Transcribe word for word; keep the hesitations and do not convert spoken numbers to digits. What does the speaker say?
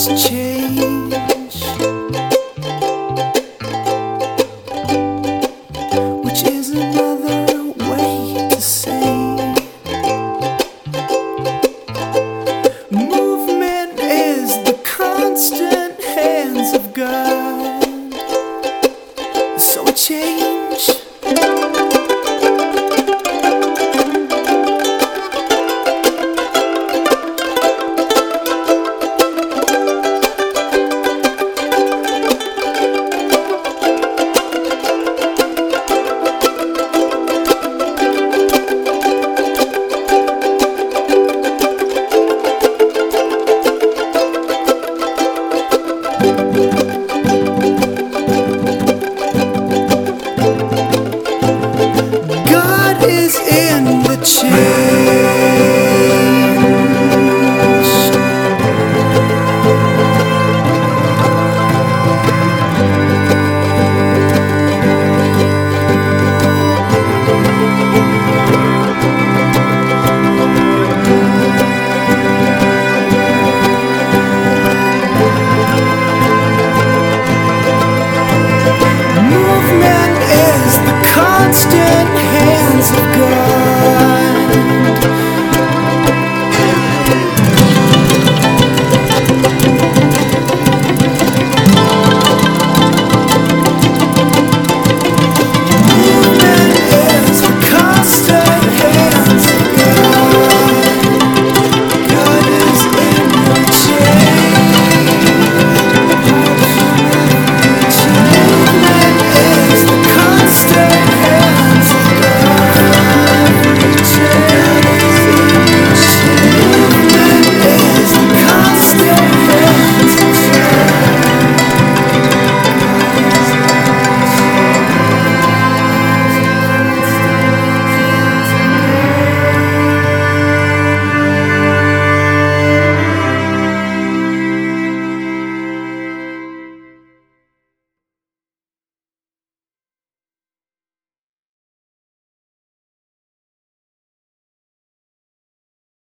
It's chill.